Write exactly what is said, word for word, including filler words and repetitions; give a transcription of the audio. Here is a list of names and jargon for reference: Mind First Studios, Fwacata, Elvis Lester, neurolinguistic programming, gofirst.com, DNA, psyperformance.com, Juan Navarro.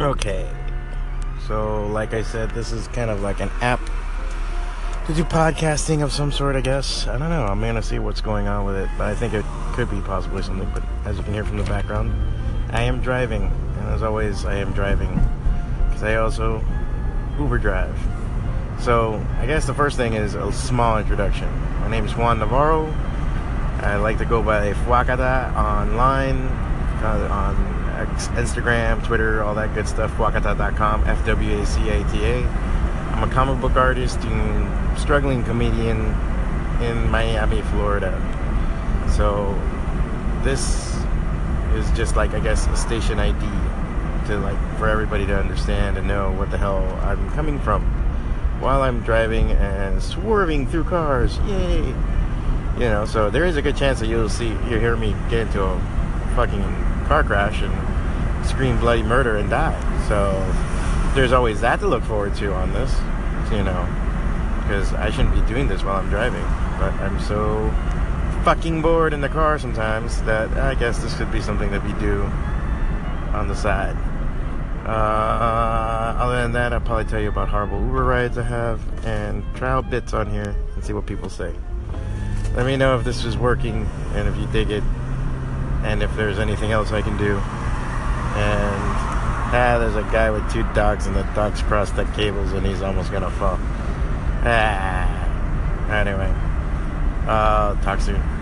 Okay, so like I said, this is kind of like an app to do podcasting of some sort, I guess. I don't know. I'm going to see what's going on with it, but I think it could be possibly something. But as you can hear from the background, I am driving, and as always, I am driving, because I also Uber drive. So I guess the first thing is a small introduction. My name is Juan Navarro. I like to go by Fwacata online, uh, on Instagram, Twitter, all that good stuff, fwacata dot com, F W A C A T A. I'm a comic book artist and struggling comedian in Miami, Florida. So this is just like, I guess, a station I D to like for everybody to understand and know what the hell I'm coming from while I'm driving and swerving through cars. Yay! You know, so there is a good chance that you'll see, you'll hear me get into a fucking car crash and scream bloody murder and die. So there's always that to look forward to on this, you know, because I shouldn't be doing this while I'm driving, but I'm so fucking bored in the car sometimes that I guess this could be something that we do on the side. Uh, other than that, I'll probably tell you about horrible Uber rides I have and try out bits on here and see what people say. Let me know if this is working and if you dig it and if there's anything else I can do. And ah, there's a guy with two dogs and the dogs crossed the cables and he's almost gonna fall. Ah. Anyway, uh, talk soon.